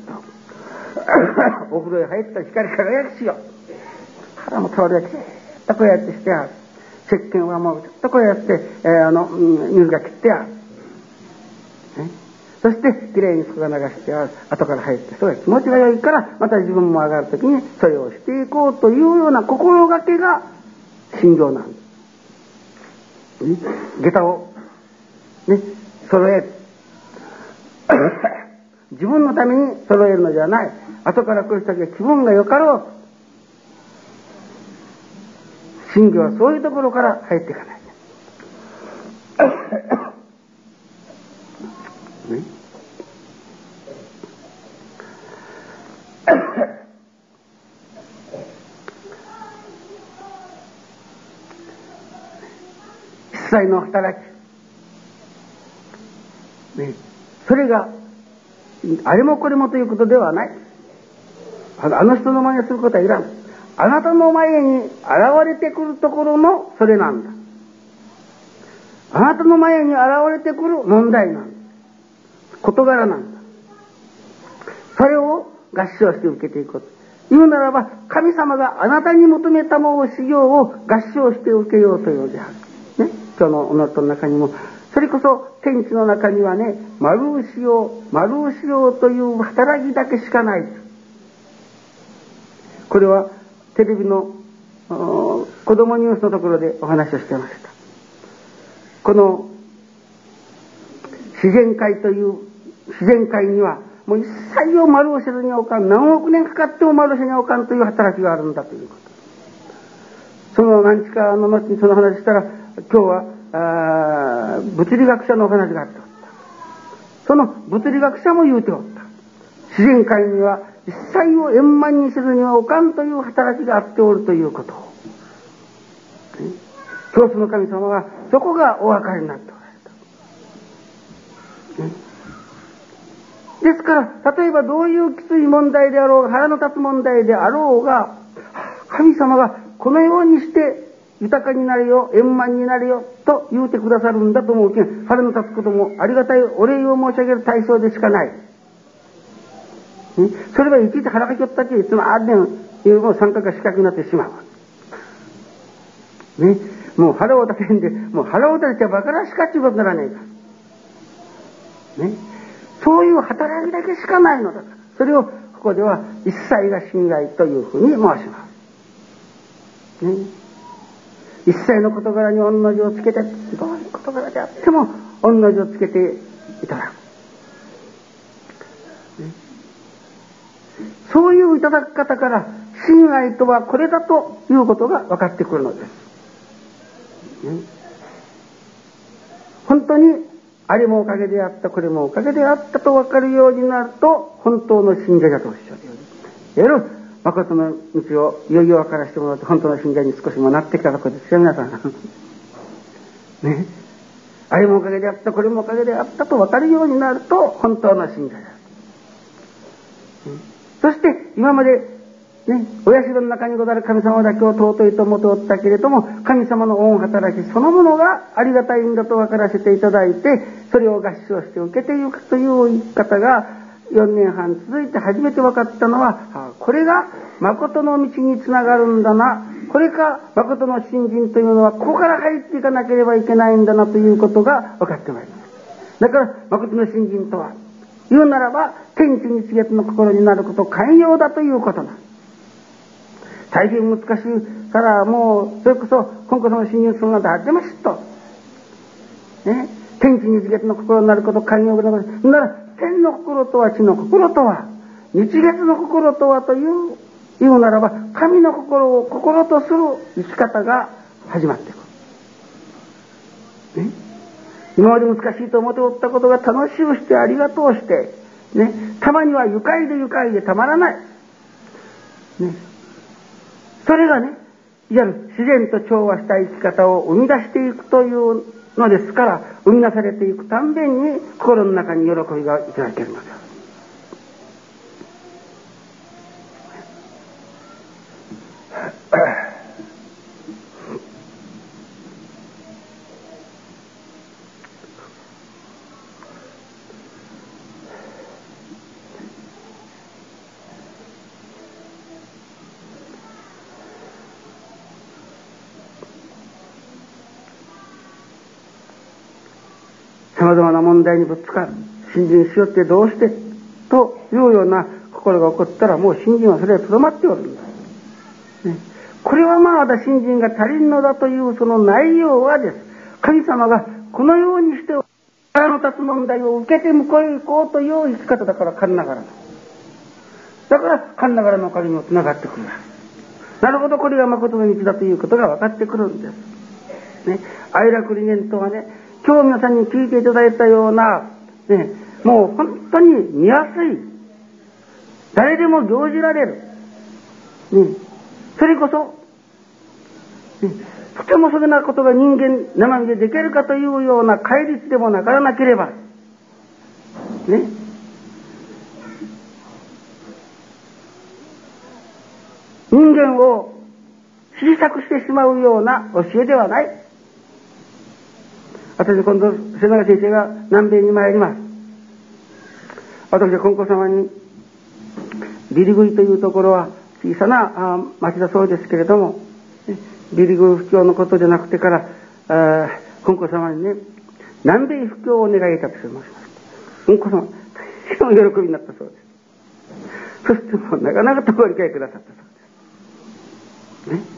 お風呂へ入ったら光輝くしよう、腹も倒れてきたこうやってしてある。石鹸はもうちょっとこうやって、えー、あの水が切ってある。そしてきれいにそこが流してある。後から入ってそれが気持ちが良いから、また自分も上がるときにそれをしていこうというような心がけが信行なんです、ね、下駄をね揃える自分のために揃えるのじゃない。後から来る人が気分が良かろう、信行はそういうところから入っていかないね、一切の働き、ね、それがあれもこれもということではない。あの、あの人の前にすることはいらん。あなたの前に現れてくるところのそれなんだ。あなたの前に現れてくる問題なんだ、事柄なんだ。それを合掌して受けていくこと。言うならば、神様があなたに求めたもう修行を合掌して受けようというのである、ね、今日のおのとの中にも、それこそ天地の中にはね、丸牛用丸牛用という働きだけしかない。これはテレビの子供ニュースのところでお話をしてました。この自然界という自然界にはもう一切を丸を知るにはおかん、何億年かかっても丸を知るにはおかんという働きがあるんだということ。その何日かの後にその話したら、今日は物理学者のお話があっておった。その物理学者も言うておった。自然界には一切を円満に知るにはおかんという働きがあっておるということを、教祖の神様はそこがお分かりになっておる。ですから例えばどういうきつい問題であろうが、腹の立つ問題であろうが、神様がこのようにして喜豊かになれよ、円満になれよ、と言うてくださるんだと思うけん、腹の立つこともありがたいお礼を申し上げる対象でしかない。それはいちいち腹がきょったけ、いつもあれでいうもう参加が四角になってしまう。ね、もう腹を立てんで、もう腹を立てちゃばからしかっていうことにならないか。ね、そういう働きだけしかないのだから。それをここでは一切が侵害というふうに申します。ね、一切の事柄に御の字をつけて、どういう事柄であっても御の字をつけていただく。ね、そういういただき方から信愛とはこれだということが分かってくるのです。ね、本当にあれもおかげであった、これもおかげであったと分かるようになると、本当の信者だとおっしゃるように。いわゆる誠の道をいよいよ分からせてもらって、本当の信者に少しもなってきたわけですよ、皆さん。ね。あれもおかげであった、これもおかげであったと分かるようになると、本当の信者だ。ね、そして、今まで、ね、お社の中にござる神様だけを尊いと思っておったけれども、神様の御働きそのものがありがたいんだと分からせていただいて、それを合唱して受けていくという言い方がよねんはん続いて初めて分かったのは、これが誠の道につながるんだな、これか誠の信心というのはここから入っていかなければいけないんだなということが分かってまいります。だから誠の信心とは言うならば、天地日月の心になること寛容だということだ。大変難しいから、もう、それこそ、今後の侵入するなんて初めましと。ね。天地日月の心になること、寛容なこと。なら、天の心とは地の心とは、日月の心とはという、言うならば、神の心を心とする生き方が始まっていく。ね。今まで難しいと思っておったことが楽しゅうして、ありがとうして、ね。たまには愉快で愉快でたまらない。ね。それがね、いわゆる自然と調和した生き方を生み出していくというのですから、生み出されていくたんびに心の中に喜びがいただけるのです。様々な問題にぶつかる、信心しよってどうしてというような心が起こったら、もう信心はそれはとどまっておるんだ、ね、これはまあまだ信心が足りんのだというその内容はです。神様がこのようにして腹の立つ問題を受けて向こうへ行こうという生き方だから、神ながらのだから神ながらのおかげにもつながってくる。なるほど、これが誠の道だということが分かってくるんです、ね、愛楽理念とはね、今日皆さんに聞いていただいたような、ね、もう本当に見やすい、誰でも行じられる、ね、それこそ、ね、とてもそれなことが人間生身でできるかというような戒律でもなからなければ、ね、人間を小さくしてしまうような教えではない。私、今度、瀬長先生が南米に参ります。私は金子様に、ビリグイというところは小さな町だそうですけれども、ビリグイ布教のことじゃなくてから、金子様にね、南米布教をお願いいたと申しました。金子様、大変お喜びになったそうです。そしてもう、なかなかとご理解くださったそうです。ね。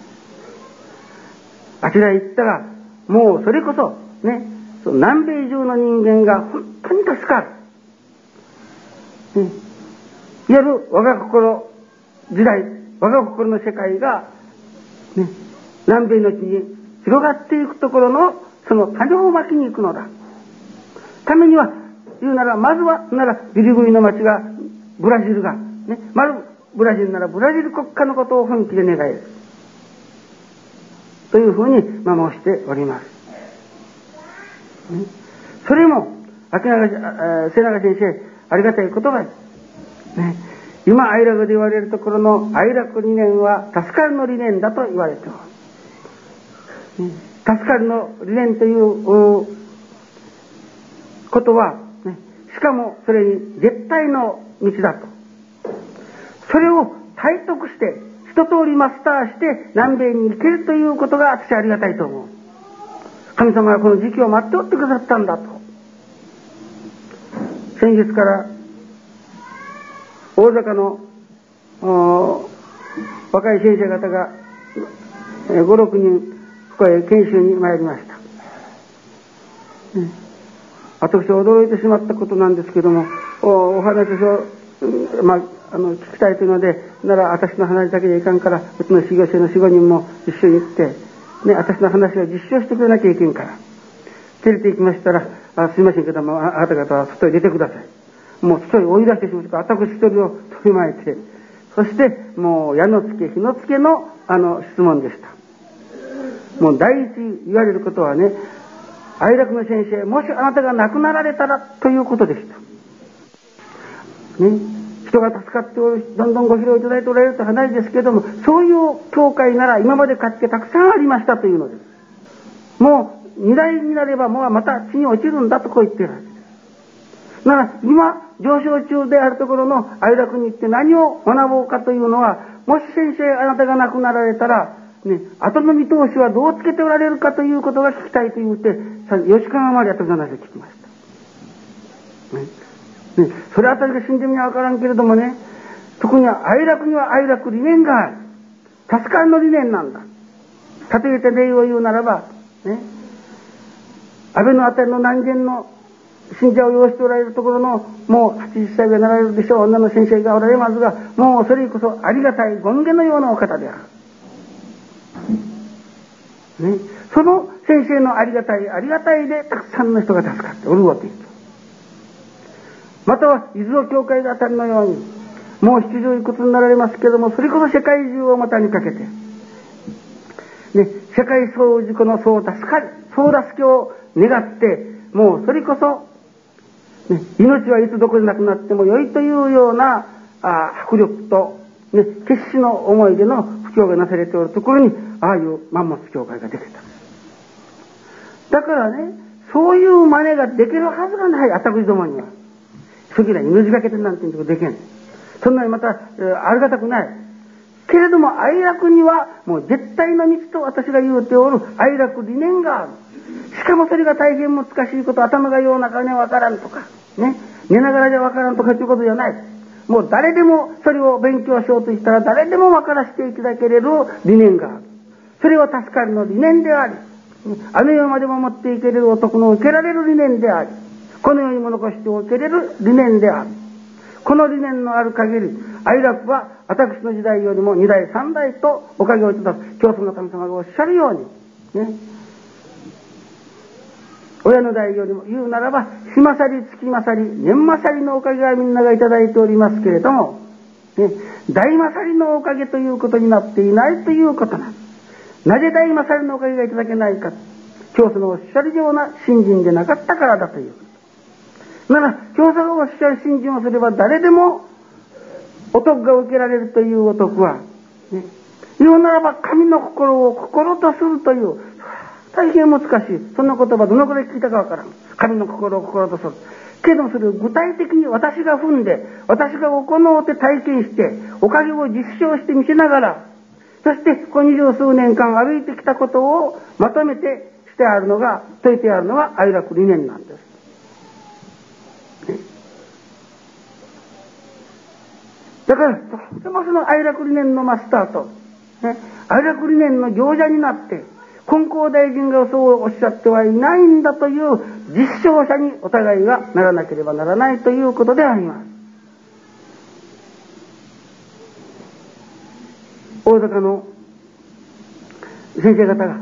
あちらへ行ったら、もうそれこそ、ね、その南米中の人間が本当に助かる、ね、いわゆる我が心時代、我が心の世界が、ね、南米の地に広がっていくところのその種をまきに行くのだためには、言うならまずはならビリグイの町が、ブラジルが、ね、まるブラジルならブラジル国家のことを本気で願えるというふうにま申しております。それも、瀬長先生、ありがたい言葉です、ね、今、愛楽で言われるところの愛楽理念は、助かるの理念だと言われておパスカルの理念ということは、ね、しかもそれに絶対の道だと。それを体得して、一通りマスターして南米に行けるということが私はありがたいと思う。神様がこの時期を待っておってくださったんだと。先月から大阪の若い先生方がご、ろくにんここへ研修に参りました、ね、私驚いてしまったことなんですけども お, お話を、まあ、あの聞きたいというのでなら私の話だけでいかんからうちの修行生のよん、ごにんも一緒に行って、ね、私の話を実証してくれなきゃいけんから連れて行きましたらあすいませんけども あ, あなた方は外へ出てくださいもう外へ追い出してしまうから私一人を取り巻いてそしてもう矢の付け火の付け の, あの質問でしたもう第一言われることはね、愛楽の先生、もしあなたが亡くなられたらということでした。ね、人が助かっておる、どんどんご披露いただいておられるとはないですけども、そういう教会なら今までかつてたくさんありましたというのです。もう二代になればもうまた地に落ちるんだとこう言っているわけです。なら今上昇中であるところの愛楽に行って何を学ぼうかというのは、もし先生あなたが亡くなられたら、ね、後の見通しはどうつけておられるかということが聞きたいと言って吉川周り私の話を聞きました、ねね、それは私が死んでみには分からんけれどもねそこには愛楽には愛楽理念がある助かるの理念なんだ例えて例を言うならば、ね、安倍のあたりの南限の信者を養しておられるところのもうはちじゅっさいぐらいになられるでしょう女の先生がおられますがもうそれこそありがたい権限のようなお方であるね、その先生のありがたいありがたいでたくさんの人が助かっておるわけです。または伊豆教会のあたりのようにもう七十いくつになられますけれどもそれこそ世界中を股にかけて、ね、世界総事故の総助かり総助けを願ってもうそれこそ、ね、命はいつどこでなくなってもよいというようなあ迫力と、ね、決死の思いでの布教がなされておるところにああいうマンモス教会ができた。だからね、そういう真似ができるはずがない、私どもには。初期だに命がけてなんていうことできん。そんなにまた、えー、ありがたくない。けれども、愛楽には、もう絶対の道と私が言うておる愛楽理念がある。しかもそれが大変難しいこと、頭がようなかにはわからんとか、ね、寝ながらじゃわからんとかということじゃない。もう誰でもそれを勉強しようとしたら、誰でもわからしていただけれる理念がある。それは助かるの理念であり、あの世までも持っていけれる男の受けられる理念であり、この世にも残しておけれる理念である。この理念のある限り、愛楽は私の時代よりも二代三代とおかげをいただく。教祖の神様がおっしゃるように、ね、親の代よりも言うならば、日まさり月まさり年まさりのおかげはみんながいただいておりますけれども、ね、大まさりのおかげということになっていないということなんです。なぜ大勝りのおかげがいただけないか、教祖のおっしゃるような信心でなかったからだという。なら、教祖がおっしゃる信心をすれば誰でもお得が受けられるというお得は、ね、言うならば神の心を心とするという、大変難しい。そんな言葉どのくらい聞いたかわからん。神の心を心とする。けどもそれを具体的に私が踏んで、私が行って体験して、おかげを実証して見せながら、そしてこの二十数年間歩いてきたことをまとめてしてあるのが説いてあるのが愛楽理念なんです、ね、だからとってもその愛楽理念のマスターと、ね、愛楽理念の行者になって金光大臣がそうおっしゃってはいないんだという実証者にお互いがならなければならないということであります。大阪の先生方が、ね、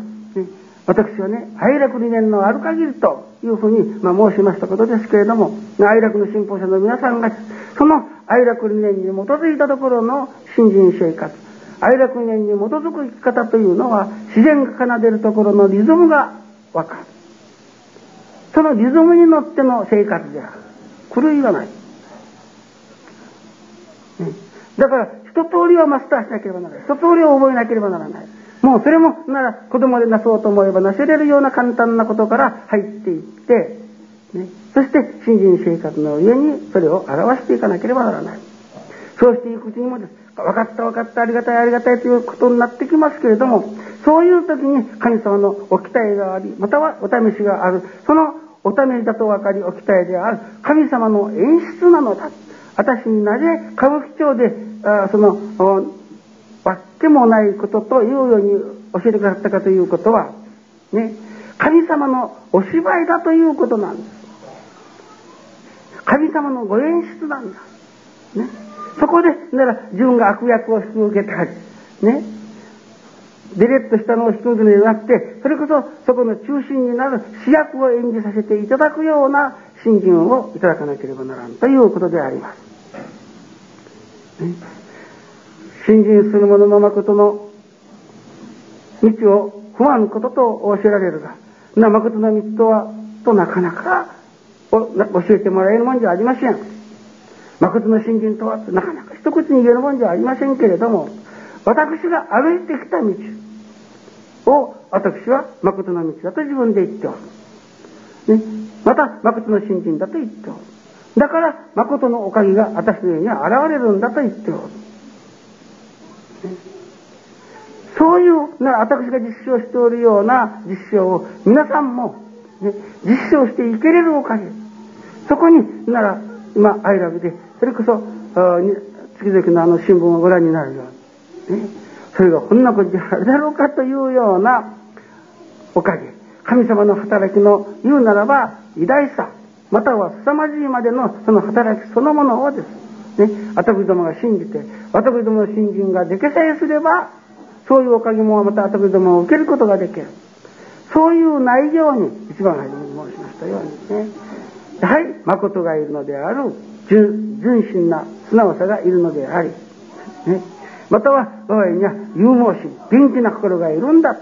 私はね、愛楽理念のある限りというふうに、まあ、申しましたことですけれども、愛楽の信奉者の皆さんが、その愛楽理念に基づいたところの信心生活、愛楽理念に基づく生き方というのは、自然が奏でるところのリズムがわかる。そのリズムに乗っての生活である。狂いはない。ね、だから、一通りはマスターしなければならない。一通りを覚えなければならない。もうそれもなら子供でなそうと思えばなせれるような簡単なことから入っていって、ね、そして新人生活の上にそれを表していかなければならない。そうしていくうちにもです、分かった分かったありがたいありがたいということになってきますけれども、そういう時に神様のお期待があり、またはお試しがある。そのお試しだと分かりお期待である神様の演出なのだ。私になぜ歌舞伎町であそのわけもないことというように教えてくださったかということはね、神様のお芝居だということなんです。神様のご演出なんだ、ね、そこでなら自分が悪役を引き受けたりね、デレッとしたのを引き受けるのでなくて、それこそそこの中心になる主役を演じさせていただくような信心をいただかなければならんということであります、ね、信心する者の誠の道を不安ことと教えられるが、な誠の道とはとなかなか教えてもらえるもんじゃありません。誠の信心とはとなかなか一口に言えるもんじゃありませんけれども、私が歩いてきた道を私は誠の道だと自分で言っておる、ね、また誠の信心だと言っておる。だから誠のおかげが私のようには現れるんだと言っておる、ね、そういうな私が実証しておるような実証を皆さんも、ね、実証していけれるおかげ、そこになら今アイラブでそれこそ月々のあの新聞をご覧になるようにね、それがこんなことじゃあれだろうかというようなおかげ、神様の働きの言うならば偉大さ、または凄まじいまでのその働きそのものをですね、私どもが信じて私どもの信心ができさえすれば、そういうおかげもまた私どもを受けることができる。そういう内容に一番初めに申しましたようにね、やはり誠がいるのである、純真な素直さがいるのでありね、または我が家には勇猛心元気な心がいるんだ。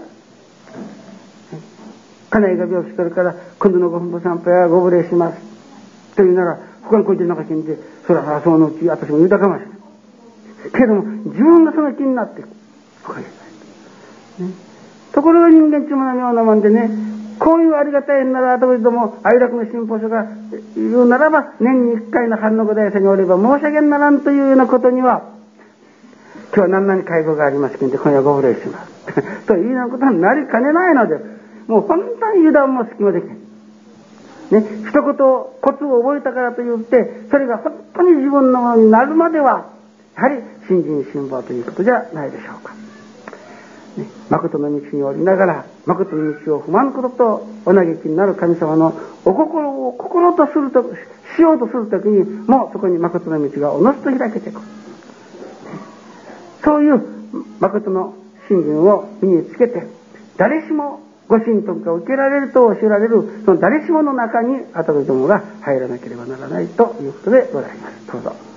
家内が病気してるから今度のご本散歩やご無礼しますというなら、他にこういった中心でそらそのうち私も豊かましいけれども、自分がその気になっていく、ね、ところが人間ちゅうものようなもんでね、こういうありがたいなら私ども愛楽の信奉書が言うならば年にいっかいの半の御大社におれば申し訳ならんというようなことには、今日は何々会合がありますけど今夜ご無礼しますというようなことになりかねないので、もう本当に油断も隙もできない、ね、一言コツを覚えたからといってそれが本当に自分のものになるまでは、やはり信心信望ということじゃないでしょうか、ね、誠の道におりながら誠の道を不満こととお嘆きになる神様のお心を心とするとしようとするときに、もうそこに誠の道がおのずと開けてくる。そういう誠の信心を身につけて、誰しもご神徳が受けられると教えられる、その誰しもの中に私どもが入らなければならないということでございます。どうぞ。